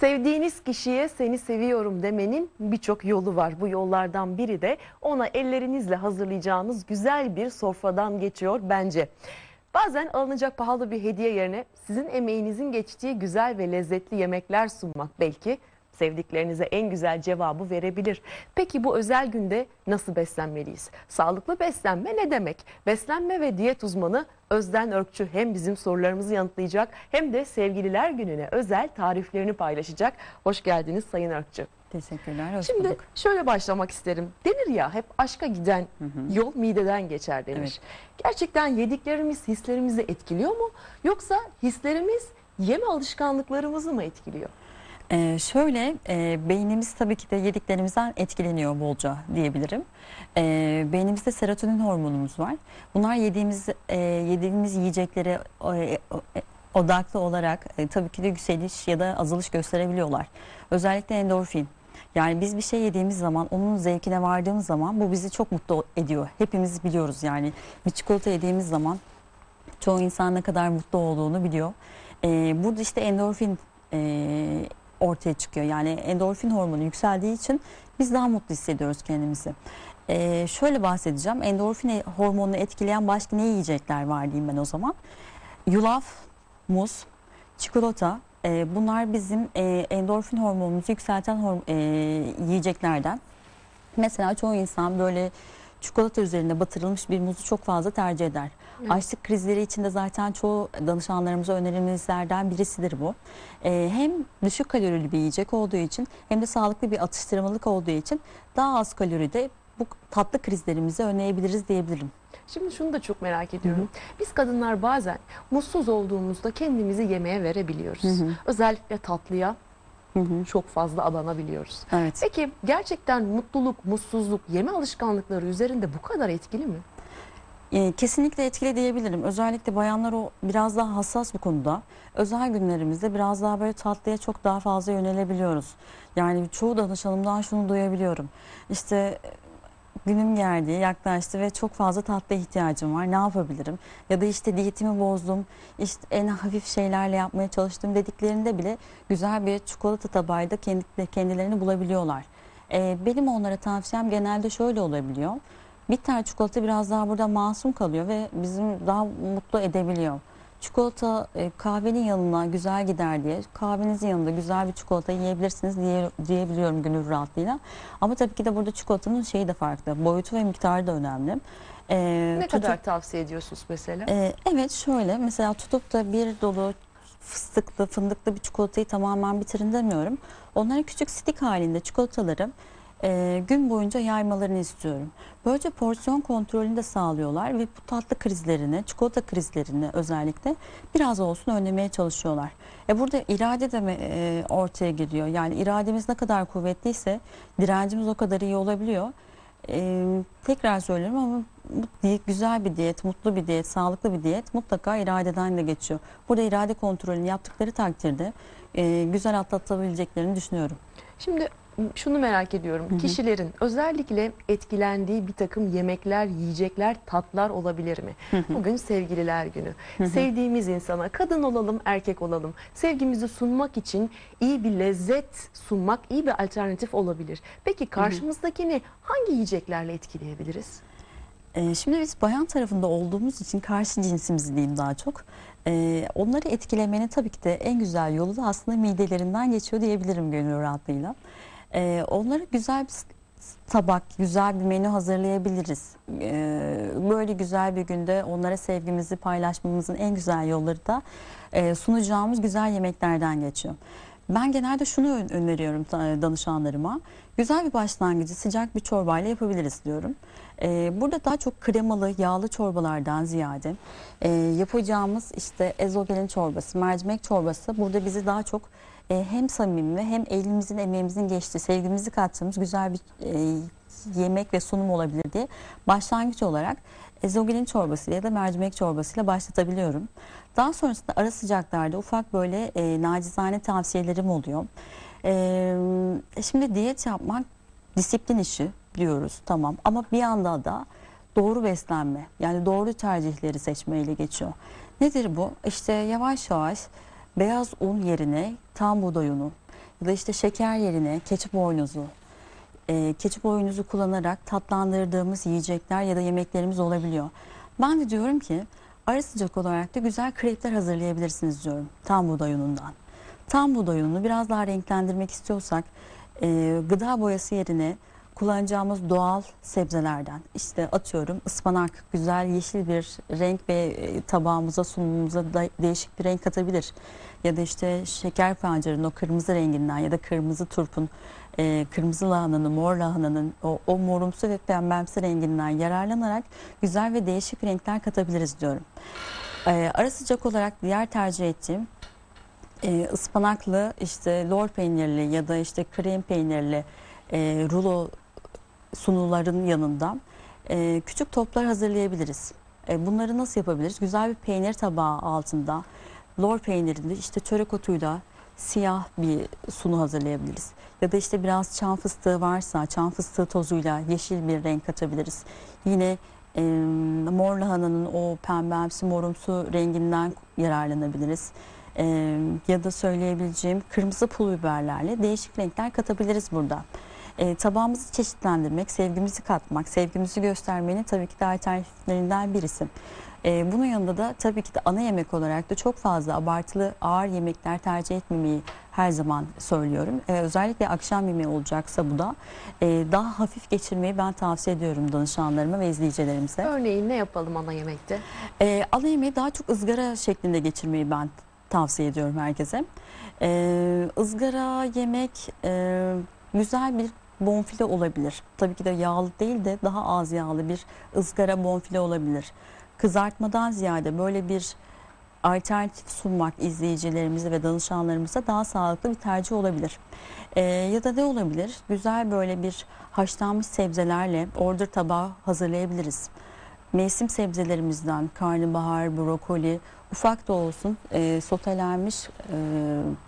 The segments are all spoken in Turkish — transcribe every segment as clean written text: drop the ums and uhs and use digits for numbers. Sevdiğiniz kişiye seni seviyorum demenin birçok yolu var. Bu yollardan biri de ona ellerinizle hazırlayacağınız güzel bir sofradan geçiyor bence. Bazen alınacak pahalı bir hediye yerine sizin emeğinizin geçtiği güzel ve lezzetli yemekler sunmak belki sevdiklerinize en güzel cevabı verebilir. Peki bu özel günde nasıl beslenmeliyiz? Sağlıklı beslenme ne demek? Beslenme ve diyet uzmanı Özden Örkçü hem bizim sorularımızı yanıtlayacak hem de sevgililer gününe özel tariflerini paylaşacak. Hoş geldiniz Sayın Örkçü. Teşekkürler. Şimdi şöyle başlamak isterim. Denir ya, hep aşka giden yol mideden geçer denir. Evet. Gerçekten yediklerimiz hislerimizi etkiliyor mu? Yoksa hislerimiz yeme alışkanlıklarımızı mı etkiliyor? Beynimiz tabii ki de yediklerimizden etkileniyor bolca diyebilirim. Beynimizde serotonin hormonumuz var. Bunlar yediğimiz yiyeceklere odaklı olarak tabii ki de yükseliş ya da azalış gösterebiliyorlar. Özellikle endorfin. Yani biz bir şey yediğimiz zaman, onun zevkine vardığımız zaman bu bizi çok mutlu ediyor. Hepimiz biliyoruz yani. Bir çikolata yediğimiz zaman çoğu insan ne kadar mutlu olduğunu biliyor. Burada işte endorfin ortaya çıkıyor. Yani endorfin hormonu yükseldiği için biz daha mutlu hissediyoruz kendimizi. Şöyle bahsedeceğim. Endorfin hormonunu etkileyen başka ne yiyecekler var diyeyim ben o zaman. Yulaf, muz, çikolata, bunlar bizim endorfin hormonumuzu yükselten yiyeceklerden. Mesela çoğu insan böyle çikolata üzerinde batırılmış bir muzu çok fazla tercih eder. Evet. Açlık krizleri içinde zaten çoğu danışanlarımıza önerimizlerden birisidir bu. Hem düşük kalorili bir yiyecek olduğu için hem de sağlıklı bir atıştırmalık olduğu için daha az kaloride bu tatlı krizlerimizi önleyebiliriz diyebilirim. Şimdi şunu da çok merak ediyorum. Biz kadınlar bazen mutsuz olduğumuzda kendimizi yemeğe verebiliyoruz. Özellikle tatlıya çok fazla adanabiliyoruz. Evet. Peki gerçekten mutluluk, mutsuzluk yeme alışkanlıkları üzerinde bu kadar etkili mi? Kesinlikle etkili diyebilirim. Özellikle bayanlar biraz daha hassas bu konuda. Özel günlerimizde biraz daha böyle tatlıya çok daha fazla yönelebiliyoruz. Yani çoğu danışanımdan şunu duyabiliyorum. İşte günüm geldi, yaklaştı ve çok fazla tatlıya ihtiyacım var. Ne yapabilirim? Ya da işte diyetimi bozdum, işte en hafif şeylerle yapmaya çalıştım dediklerinde bile güzel bir çikolata tabağıyla kendilerini bulabiliyorlar. Benim onlara tavsiyem genelde şöyle olabiliyor. Bitter çikolata biraz daha burada masum kalıyor ve bizim daha mutlu edebiliyor. Çikolata kahvenin yanına güzel gider diye kahvenizin yanında güzel bir çikolata yiyebilirsiniz diyebiliyorum gönül rahatlığıyla. Ama tabii ki de burada çikolatanın şeyi de farklı. Boyutu ve miktarı da önemli. Ne kadar tavsiye ediyorsunuz mesela? Evet şöyle mesela tutup da bir dolu fıstıklı, fındıklı bir çikolatayı tamamen bitirin demiyorum. Onların küçük stik halinde çikolataları gün boyunca yaymalarını istiyorum. Böylece porsiyon kontrolünü de sağlıyorlar ve bu tatlı krizlerini, çikolata krizlerini özellikle biraz olsun önlemeye çalışıyorlar. Burada irade de ortaya giriyor. Yani irademiz ne kadar kuvvetliyse direncimiz o kadar iyi olabiliyor. Tekrar söylüyorum ama güzel bir diyet, mutlu bir diyet, sağlıklı bir diyet mutlaka iradeden de geçiyor. Burada irade kontrolünü yaptıkları takdirde güzel atlatabileceklerini düşünüyorum. Şimdi şunu merak ediyorum. Kişilerin özellikle etkilendiği bir takım yemekler, yiyecekler, tatlar olabilir mi? Bugün sevgililer günü. Sevdiğimiz insana, kadın olalım, erkek olalım, sevgimizi sunmak için iyi bir lezzet sunmak, iyi bir alternatif olabilir. Peki karşımızdakini hangi yiyeceklerle etkileyebiliriz? Şimdi biz bayan tarafında olduğumuz için karşı cinsimizi diyeyim daha çok. Onları etkilemenin tabii ki de en güzel yolu da aslında midelerinden geçiyor diyebilirim gönül rahatlığıyla. Onlara güzel bir tabak, güzel bir menü hazırlayabiliriz. Böyle güzel bir günde onlara sevgimizi paylaşmamızın en güzel yolları da sunacağımız güzel yemeklerden geçiyor. Ben genelde şunu öneriyorum danışanlarıma. Güzel bir başlangıcı sıcak bir çorbayla yapabiliriz diyorum. Burada daha çok kremalı, yağlı çorbalardan ziyade yapacağımız işte ezogelin çorbası, mercimek çorbası burada bizi daha çok hem samimi hem elimizin emeğimizin geçtiği, sevgimizi kattığımız güzel bir yemek ve sunum olabilir diye başlangıç olarak ezogelin çorbası ya da mercimek çorbasıyla başlatabiliyorum. Daha sonrasında ara sıcaklarda ufak böyle nacizane tavsiyelerim oluyor. Şimdi diyet yapmak disiplin işi diyoruz, tamam, ama bir yanda da doğru beslenme, yani doğru tercihleri seçmeyle geçiyor. Nedir bu? İşte yavaş yavaş beyaz un yerine tam buğday unu ya da işte şeker yerine keçi boynuzu, kullanarak tatlandırdığımız yiyecekler ya da yemeklerimiz olabiliyor. Ben de diyorum ki ara sıcak olarak da güzel krepler hazırlayabilirsiniz diyorum tam buğday unundan. Tam buğday ununu biraz daha renklendirmek istiyorsak gıda boyası yerine kullanacağımız doğal sebzelerden, işte atıyorum ıspanak güzel yeşil bir renk ve tabağımıza, sunumumuza değişik bir renk katabilir. Ya da işte şeker pancarının o kırmızı renginden ya da kırmızı turpun, kırmızı lahananın, mor lahananın o morumsu ve pembemsi renginden yararlanarak güzel ve değişik renkler katabiliriz diyorum. Ara sıcak olarak diğer tercih ettiğim ıspanaklı, işte lor peynirli ya da işte krem peynirli rulo sunuların yanında küçük toplar hazırlayabiliriz. Bunları nasıl yapabiliriz? Güzel bir peynir tabağı altında lor peynirinde işte çörek otuyla siyah bir sunu hazırlayabiliriz. Ya da işte biraz çam fıstığı varsa çam fıstığı tozuyla yeşil bir renk katabiliriz. Yine mor lahananın o pembemsi morumsu renginden yararlanabiliriz. Ya da söyleyebileceğim kırmızı pul biberlerle değişik renkler katabiliriz burada. Tabağımızı çeşitlendirmek, sevgimizi katmak, sevgimizi göstermenin tabii ki de alternatiflerinden birisi. Bunun yanında da tabii ki de ana yemek olarak da çok fazla abartılı ağır yemekler tercih etmemeyi her zaman söylüyorum. Özellikle akşam yemeği olacaksa bu da daha hafif geçirmeyi ben tavsiye ediyorum danışanlarıma ve izleyicilerimize. Örneğin ne yapalım ana yemekte? Ana yemeği daha çok ızgara şeklinde geçirmeyi ben tavsiye ediyorum herkese. Izgara yemek güzel bir bonfile olabilir. Tabii ki de yağlı değil de daha az yağlı bir ızgara bonfile olabilir. Kızartmadan ziyade böyle bir alternatif sunmak izleyicilerimize ve danışanlarımıza daha sağlıklı bir tercih olabilir. Ya da ne olabilir? Güzel böyle bir haşlanmış sebzelerle order tabağı hazırlayabiliriz. Mevsim sebzelerimizden karnabahar, brokoli, ufak da olsun sotelenmiş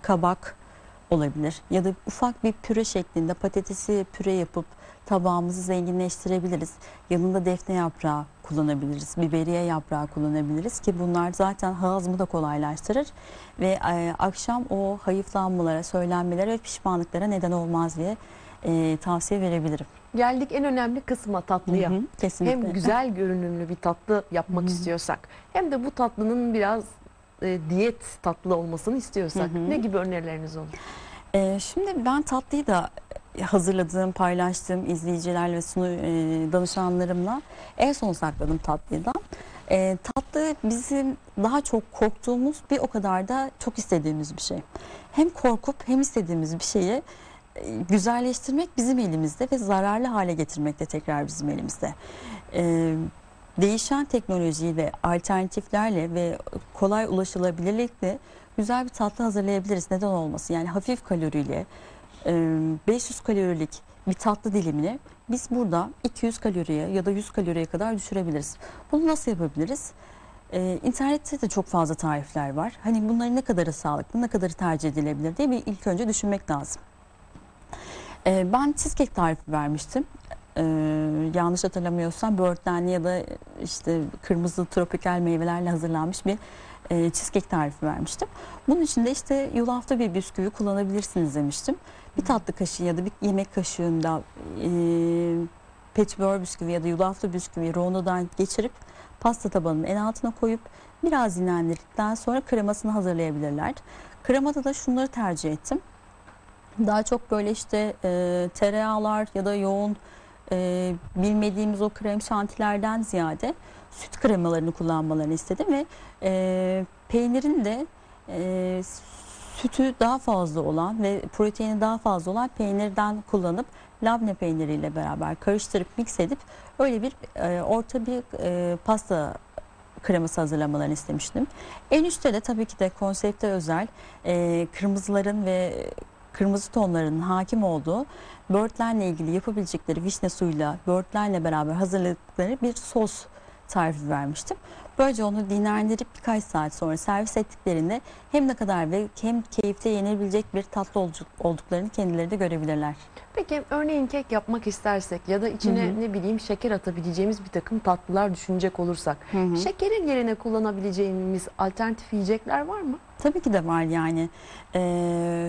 kabak olabilir. Ya da ufak bir püre şeklinde patatesi püre yapıp tabağımızı zenginleştirebiliriz. Yanında defne yaprağı kullanabiliriz, biberiye yaprağı kullanabiliriz ki bunlar zaten hazmı da kolaylaştırır ve akşam o hayıflanmalara, söylenmelere ve pişmanlıklara neden olmaz diye tavsiye verebilirim. Geldik en önemli kısma, tatlıya. Hı hı, kesinlikle. Hem güzel görünümlü bir tatlı yapmak, hı hı, istiyorsak hem de bu tatlının biraz diyet tatlı olmasını istiyorsak, hı hı, ne gibi önerileriniz olur? Şimdi ben tatlıyı da hazırladığım, paylaştığım izleyicilerle ve danışanlarımla en son sakladım tatlıyı da. Tatlı bizim daha çok korktuğumuz bir o kadar da çok istediğimiz bir şey. Hem korkup hem istediğimiz bir şeyi güzelleştirmek bizim elimizde ve zararlı hale getirmek de tekrar bizim elimizde. Değişen teknolojiyi ve alternatiflerle ve kolay ulaşılabilirlikle güzel bir tatlı hazırlayabiliriz. Neden olmasın? Yani hafif kaloriyle 500 kalorilik bir tatlı dilimini biz burada 200 kaloriye ya da 100 kaloriye kadar düşürebiliriz. Bunu nasıl yapabiliriz? İnternette de çok fazla tarifler var. Hani bunların ne kadarı sağlıklı, ne kadarı tercih edilebilir diye bir ilk önce düşünmek lazım. Ben cheesecake tarifi vermiştim. Yanlış hatırlamıyorsam böğürtlenli ya da işte kırmızı tropikal meyvelerle hazırlanmış bir cheesecake tarifi vermiştim. Bunun için de işte yulaflı bir bisküvi kullanabilirsiniz demiştim. Bir tatlı kaşığı ya da bir yemek kaşığında petibör bisküvi ya da yulaflı bisküvi rondodan geçirip pasta tabanının en altına koyup biraz dinlendirdikten sonra kremasını hazırlayabilirler. Kremada da şunları tercih ettim. Daha çok böyle işte tereyağlar ya da yoğun bilmediğimiz o krem şantilerden ziyade süt kremalarını kullanmalarını istedim ve peynirin de sütü daha fazla olan ve proteini daha fazla olan peynirden kullanıp labne peyniriyle beraber karıştırıp mix edip öyle bir orta bir pasta kreması hazırlamalarını istemiştim. En üstte de tabii ki de konsepte özel kırmızıların ve kırmızı tonlarının hakim olduğu böğürtlenle ilgili yapabilecekleri vişne suyuyla böğürtlenle beraber hazırladıkları bir sos tarifi vermiştim. Böylece onu dinlendirip birkaç saat sonra servis ettiklerinde hem ne kadar ve hem keyifte yenebilecek bir tatlı olduklarını kendileri de görebilirler. Peki örneğin kek yapmak istersek ya da içine ne bileyim şeker atabileceğimiz bir takım tatlılar düşünecek olursak şekerin yerine kullanabileceğimiz alternatif yiyecekler var mı? Tabii ki de var yani.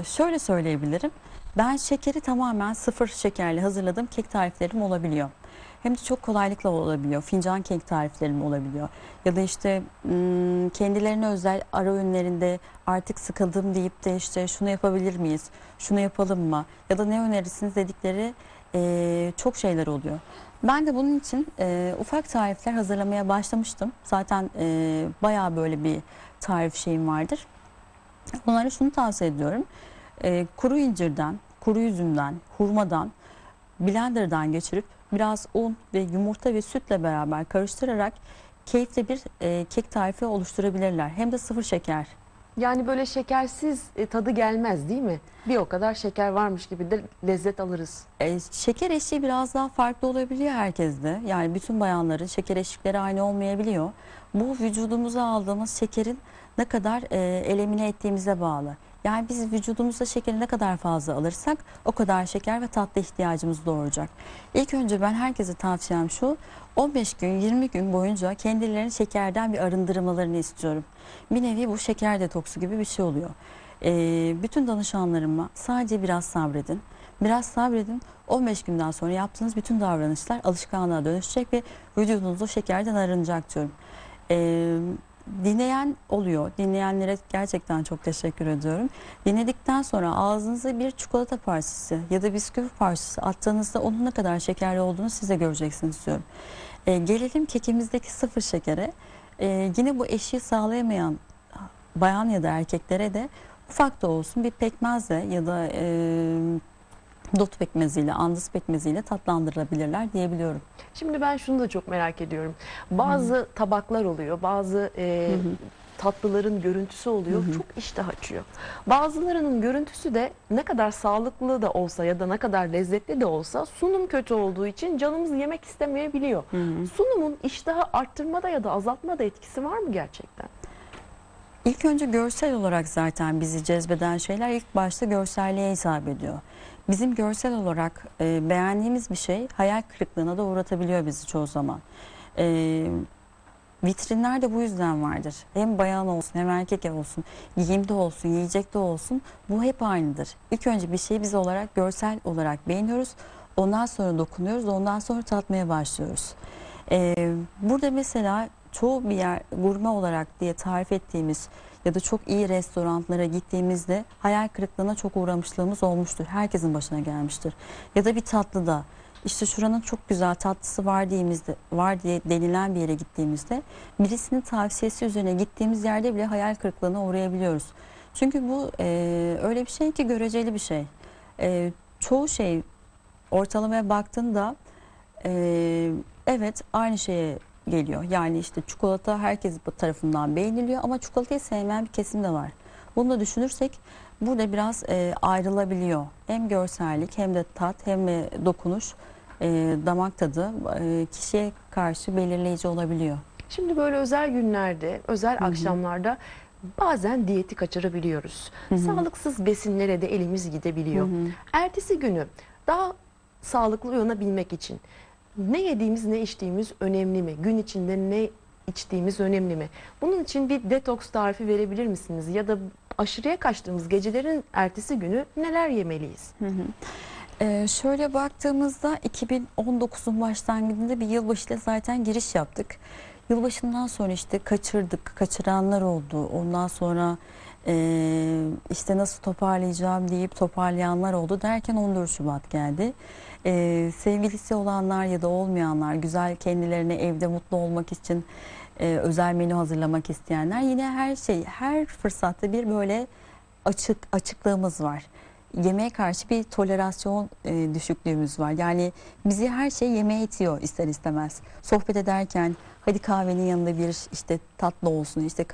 Şöyle söyleyebilirim. Ben şekeri tamamen sıfır şekerle hazırladığım kek tariflerim olabiliyor. Hem de çok kolaylıkla olabiliyor. Fincan kek tariflerim olabiliyor. Ya da işte kendilerine özel ara öğünlerinde artık sıkıldım deyip de işte şunu yapabilir miyiz, şunu yapalım mı? Ya da ne önerirsiniz dedikleri çok şeyler oluyor. Ben de bunun için ufak tarifler hazırlamaya başlamıştım. Zaten bayağı böyle bir tarif şeyim vardır. Onlara şunu tavsiye ediyorum. Kuru incirden, kuru üzümden, hurmadan, blenderdan geçirip biraz un ve yumurta ve sütle beraber karıştırarak keyifli bir kek tarifi oluşturabilirler. Hem de sıfır şeker. Yani böyle şekersiz tadı gelmez değil mi? Bir o kadar şeker varmış gibi de lezzet alırız. Şeker eşiği biraz daha farklı olabiliyor herkeste. Yani bütün bayanların şeker eşikleri aynı olmayabiliyor. Bu vücudumuza aldığımız şekerin ne kadar elimine ettiğimize bağlı. Yani biz vücudumuza şekeri ne kadar fazla alırsak o kadar şeker ve tatlı ihtiyacımız doğuracak. İlk önce ben herkese tavsiyem şu, 15 gün 20 gün boyunca kendilerini şekerden bir arındırmalarını istiyorum. Bir nevi bu şeker detoksu gibi bir şey oluyor. Bütün danışanlarıma sadece biraz sabredin. Biraz sabredin, 15 günden sonra yaptığınız bütün davranışlar alışkanlığa dönüşecek ve vücudunuz o şekerden arınacak diyorum. Dinleyen oluyor. Dinleyenlere gerçekten çok teşekkür ediyorum. Dinledikten sonra ağzınıza bir çikolata parçası ya da bisküvi parçası attığınızda onun ne kadar şekerli olduğunu siz de göreceksiniz diyorum. Gelelim kekimizdeki sıfır şekere. Yine bu eşiği sağlayamayan bayan ya da erkeklere de ufak da olsun bir pekmezle ya da dut pekmeziyle, andız pekmeziyle tatlandırılabilirler diyebiliyorum. Şimdi ben şunu da çok merak ediyorum. Bazı tabaklar oluyor, bazı tatlıların görüntüsü oluyor, çok iştah açıyor. Bazılarının görüntüsü de ne kadar sağlıklı da olsa ya da ne kadar lezzetli de olsa sunum kötü olduğu için canımız yemek istemeyebiliyor. Sunumun iştahı arttırmada ya da azaltmada etkisi var mı gerçekten? İlk önce görsel olarak zaten bizi cezbeden şeyler ilk başta görselliğe hitap ediyor. Bizim görsel olarak beğendiğimiz bir şey hayal kırıklığına da uğratabiliyor bizi çoğu zaman. Vitrinler de bu yüzden vardır. Hem bayan olsun hem erkek olsun, giyimde olsun, yiyecekte olsun bu hep aynıdır. İlk önce bir şeyi biz olarak görsel olarak beğeniyoruz, ondan sonra dokunuyoruz, ondan sonra tatmaya başlıyoruz. Burada mesela çoğu bir yer gurme olarak diye tarif ettiğimiz ya da çok iyi restoranlara gittiğimizde hayal kırıklığına çok uğramışlığımız olmuştur. Herkesin başına gelmiştir. Ya da bir tatlıda işte şuranın çok güzel tatlısı var diye denilen bir yere gittiğimizde birisinin tavsiyesi üzerine gittiğimiz yerde bile hayal kırıklığına uğrayabiliyoruz. Çünkü bu öyle bir şey ki göreceli bir şey. Çoğu şey ortalamaya baktığında evet aynı şeye geliyor. Yani işte çikolata herkes tarafından beğeniliyor ama çikolatayı sevmeyen bir kesim de var. Bunu da düşünürsek burada biraz ayrılabiliyor. Hem görsellik hem de tat hem de dokunuş, damak tadı kişiye karşı belirleyici olabiliyor. Şimdi böyle özel günlerde, özel akşamlarda bazen diyeti kaçırabiliyoruz. Sağlıksız besinlere de elimiz gidebiliyor. Ertesi günü daha sağlıklı uyanabilmek için ne yediğimiz ne içtiğimiz önemli mi? Gün içinde ne içtiğimiz önemli mi? Bunun için bir detoks tarifi verebilir misiniz? Ya da aşırıya kaçtığımız gecelerin ertesi günü neler yemeliyiz? Şöyle baktığımızda 2019'un başlangıcında bir yılbaşıyla zaten giriş yaptık. Yılbaşından sonra işte kaçıranlar oldu. Ondan sonra işte nasıl toparlayacağım deyip toparlayanlar oldu derken 14 Şubat geldi. Sevgilisi olanlar ya da olmayanlar, güzel kendilerine evde mutlu olmak için özel menü hazırlamak isteyenler, yine her fırsatta bir böyle açıklığımız var. Yemeğe karşı bir tolerasyon düşüklüğümüz var. Yani bizi her şey yemeğe itiyor ister istemez. Sohbet ederken hadi kahvenin yanında bir işte tatlı olsun işte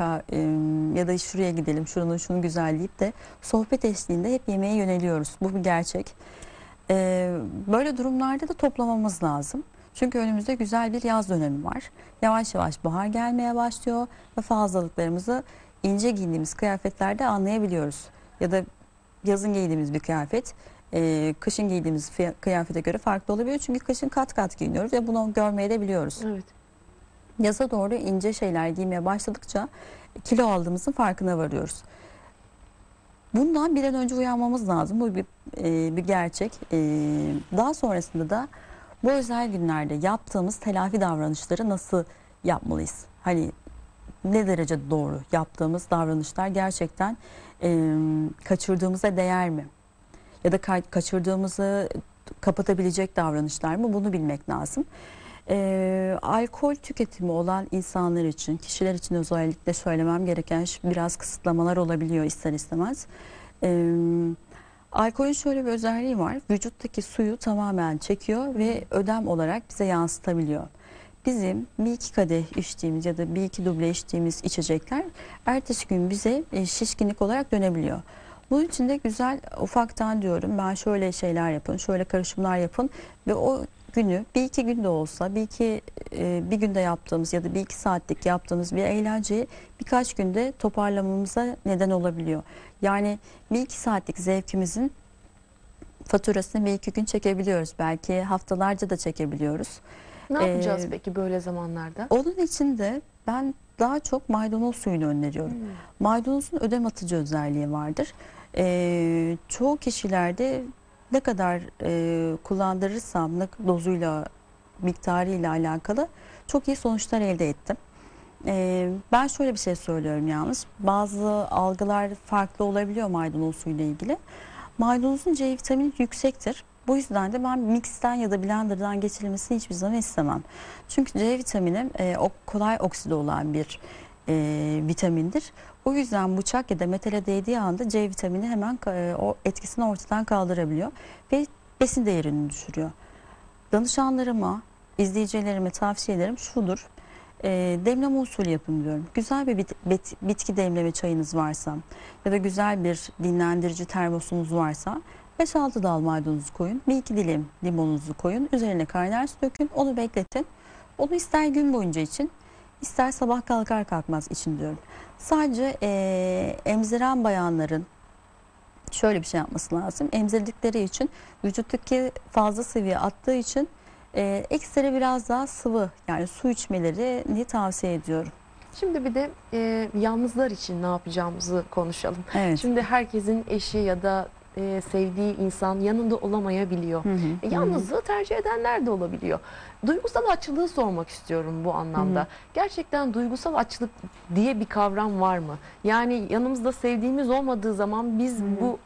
ya da şuraya gidelim şunu güzel deyip de sohbet eşliğinde hep yemeğe yöneliyoruz. Bu bir gerçek. Böyle durumlarda da toplamamız lazım. Çünkü önümüzde güzel bir yaz dönemi var. Yavaş yavaş bahar gelmeye başlıyor ve fazlalıklarımızı ince giydiğimiz kıyafetlerde anlayabiliyoruz. Ya da yazın giydiğimiz bir kıyafet, kışın giydiğimiz kıyafete göre farklı olabiliyor. Çünkü kışın kat kat giyiniyoruz ve bunu görmeye de biliyoruz. Evet. Yaza doğru ince şeyler giymeye başladıkça kilo aldığımızın farkına varıyoruz. Bundan bir an önce uyanmamız lazım. Bu bir gerçek. Daha sonrasında da bu özel günlerde yaptığımız telafi davranışları nasıl yapmalıyız? Hani ne derece doğru yaptığımız davranışlar gerçekten kaçırdığımıza değer mi? Ya da kaçırdığımızı kapatabilecek davranışlar mı? Bunu bilmek lazım. Alkol tüketimi olan insanlar için, kişiler için özellikle söylemem gereken biraz kısıtlamalar olabiliyor ister istemez. Alkolün şöyle bir özelliği var. Vücuttaki suyu tamamen çekiyor ve ödem olarak bize yansıtabiliyor. Bizim bir iki kadeh içtiğimiz ya da bir iki duble içtiğimiz içecekler ertesi gün bize şişkinlik olarak dönebiliyor. Bunun için de güzel ufaktan diyorum ben şöyle şeyler yapın, şöyle karışımlar yapın ve o günü bir iki günde olsa bir günde yaptığımız ya da bir iki saatlik yaptığımız bir eğlenceyi birkaç günde toparlamamıza neden olabiliyor. Yani bir iki saatlik zevkimizin faturasını bir iki gün çekebiliyoruz. Belki haftalarca da çekebiliyoruz. Ne yapacağız peki böyle zamanlarda? Onun için de ben daha çok maydanoz suyunu öneriyorum. Maydanozun ödem atıcı özelliği vardır. Çoğu kişilerde ne kadar kullandırırsam dozuyla, miktarıyla alakalı çok iyi sonuçlar elde ettim. Ben şöyle bir şey söylüyorum yalnız. Bazı algılar farklı olabiliyor maydanoz suyuyla ilgili. Maydanozun C vitamini yüksektir. Bu yüzden de ben mixten ya da blenderdan geçirilmesini hiçbir zaman istemem. Çünkü C vitamini kolay okside olan bir vitamindir. O yüzden bıçak ya da metale değdiği anda C vitamini hemen o etkisini ortadan kaldırabiliyor ve besin değerini düşürüyor. Danışanlarıma, izleyicilerime tavsiyelerim şudur. Demleme usulü yapın diyorum. Güzel bir bitki demleme çayınız varsa ya da güzel bir dinlendirici termosunuz varsa 5-6 dal maydanozu koyun, 1-2 dilim limonunuzu koyun, üzerine kaynar su dökün, onu bekletin. Onu ister gün boyunca için, ister sabah kalkar kalkmaz için diyorum. Sadece emziren bayanların şöyle bir şey yapması lazım. Emzirdikleri için vücuttaki fazla sıvıyı attığı için ekstra biraz daha sıvı yani su içmelerini tavsiye ediyorum. Şimdi bir de yalnızlar için ne yapacağımızı konuşalım. Evet. Şimdi herkesin eşi ya da sevdiği insan yanında olamayabiliyor. Yalnızlığı tercih edenler de olabiliyor. Duygusal açlığı sormak istiyorum bu anlamda. Gerçekten duygusal açlık diye bir kavram var mı? Yani yanımızda sevdiğimiz olmadığı zaman biz bu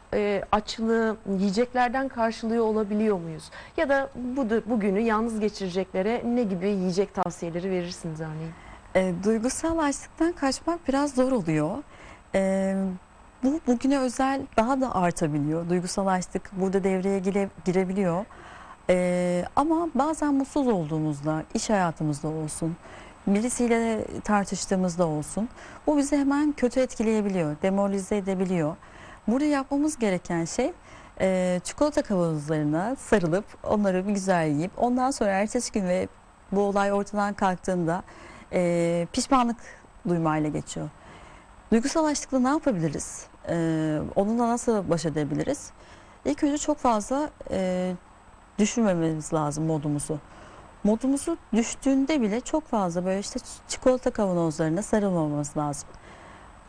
açlığı yiyeceklerden karşılıyor olabiliyor muyuz? Ya da bugünü yalnız geçireceklere ne gibi yiyecek tavsiyeleri verirsiniz örneğin? Duygusal açlıktan kaçmak biraz zor oluyor. Bu bugüne özel daha da artabiliyor. Duygusal açlık burada devreye girebiliyor. Ama bazen mutsuz olduğumuzda, iş hayatımızda olsun, birisiyle tartıştığımızda olsun, bu bizi hemen kötü etkileyebiliyor, demoralize edebiliyor. Burada yapmamız gereken şey çikolata kavanozlarına sarılıp onları bir güzel yiyip ondan sonra ertesi gün ve bu olay ortadan kalktığında pişmanlık duymayla geçiyor. Duygusal açlıkla ne yapabiliriz? Onunla nasıl baş edebiliriz? İlk önce çok fazla düşürmememiz lazım modumuzu. Modumuzu düştüğünde bile çok fazla böyle işte çikolata kavanozlarına sarılmamamız lazım.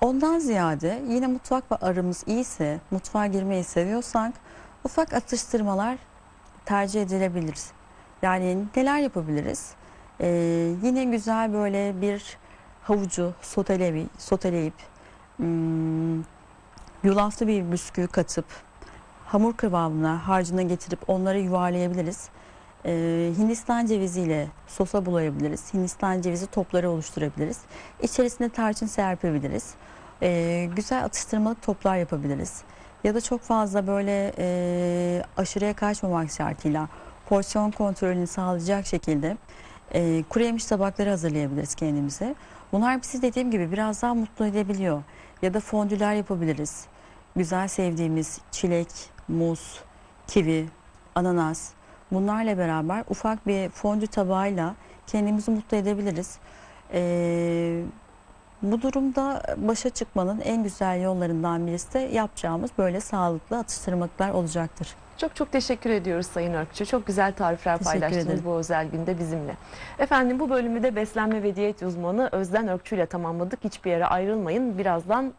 Ondan ziyade yine mutfak aramız iyiyse, mutfağa girmeyi seviyorsak ufak atıştırmalar tercih edilebilir. Yani neler yapabiliriz? Yine güzel böyle bir havucu soteleyip, yulaflı bir bisküvi katıp, hamur kıvamına, harcına getirip onları yuvarlayabiliriz. Hindistan ceviziyle sosa bulayabiliriz. Hindistan cevizi topları oluşturabiliriz. İçerisine tarçın serpebiliriz. Güzel atıştırmalık toplar yapabiliriz. Ya da çok fazla böyle aşırıya kaçmamak şartıyla porsiyon kontrolünü sağlayacak şekilde kuru yemiş tabakları hazırlayabiliriz kendimize. Bunlar bizi dediğim gibi biraz daha mutlu edebiliyor. Ya da fondüler yapabiliriz. Güzel sevdiğimiz çilek, muz, kivi, ananas. Bunlarla beraber ufak bir fondü tabağıyla kendimizi mutlu edebiliriz. Bu durumda başa çıkmanın en güzel yollarından birisi de yapacağımız böyle sağlıklı atıştırmalıklar olacaktır. Çok çok teşekkür ediyoruz Sayın Örkçü. Çok güzel tarifler paylaştınız bu özel günde bizimle. Efendim, bu bölümü de beslenme ve diyet uzmanı Özden Örkçü ile tamamladık. Hiçbir yere ayrılmayın. Birazdan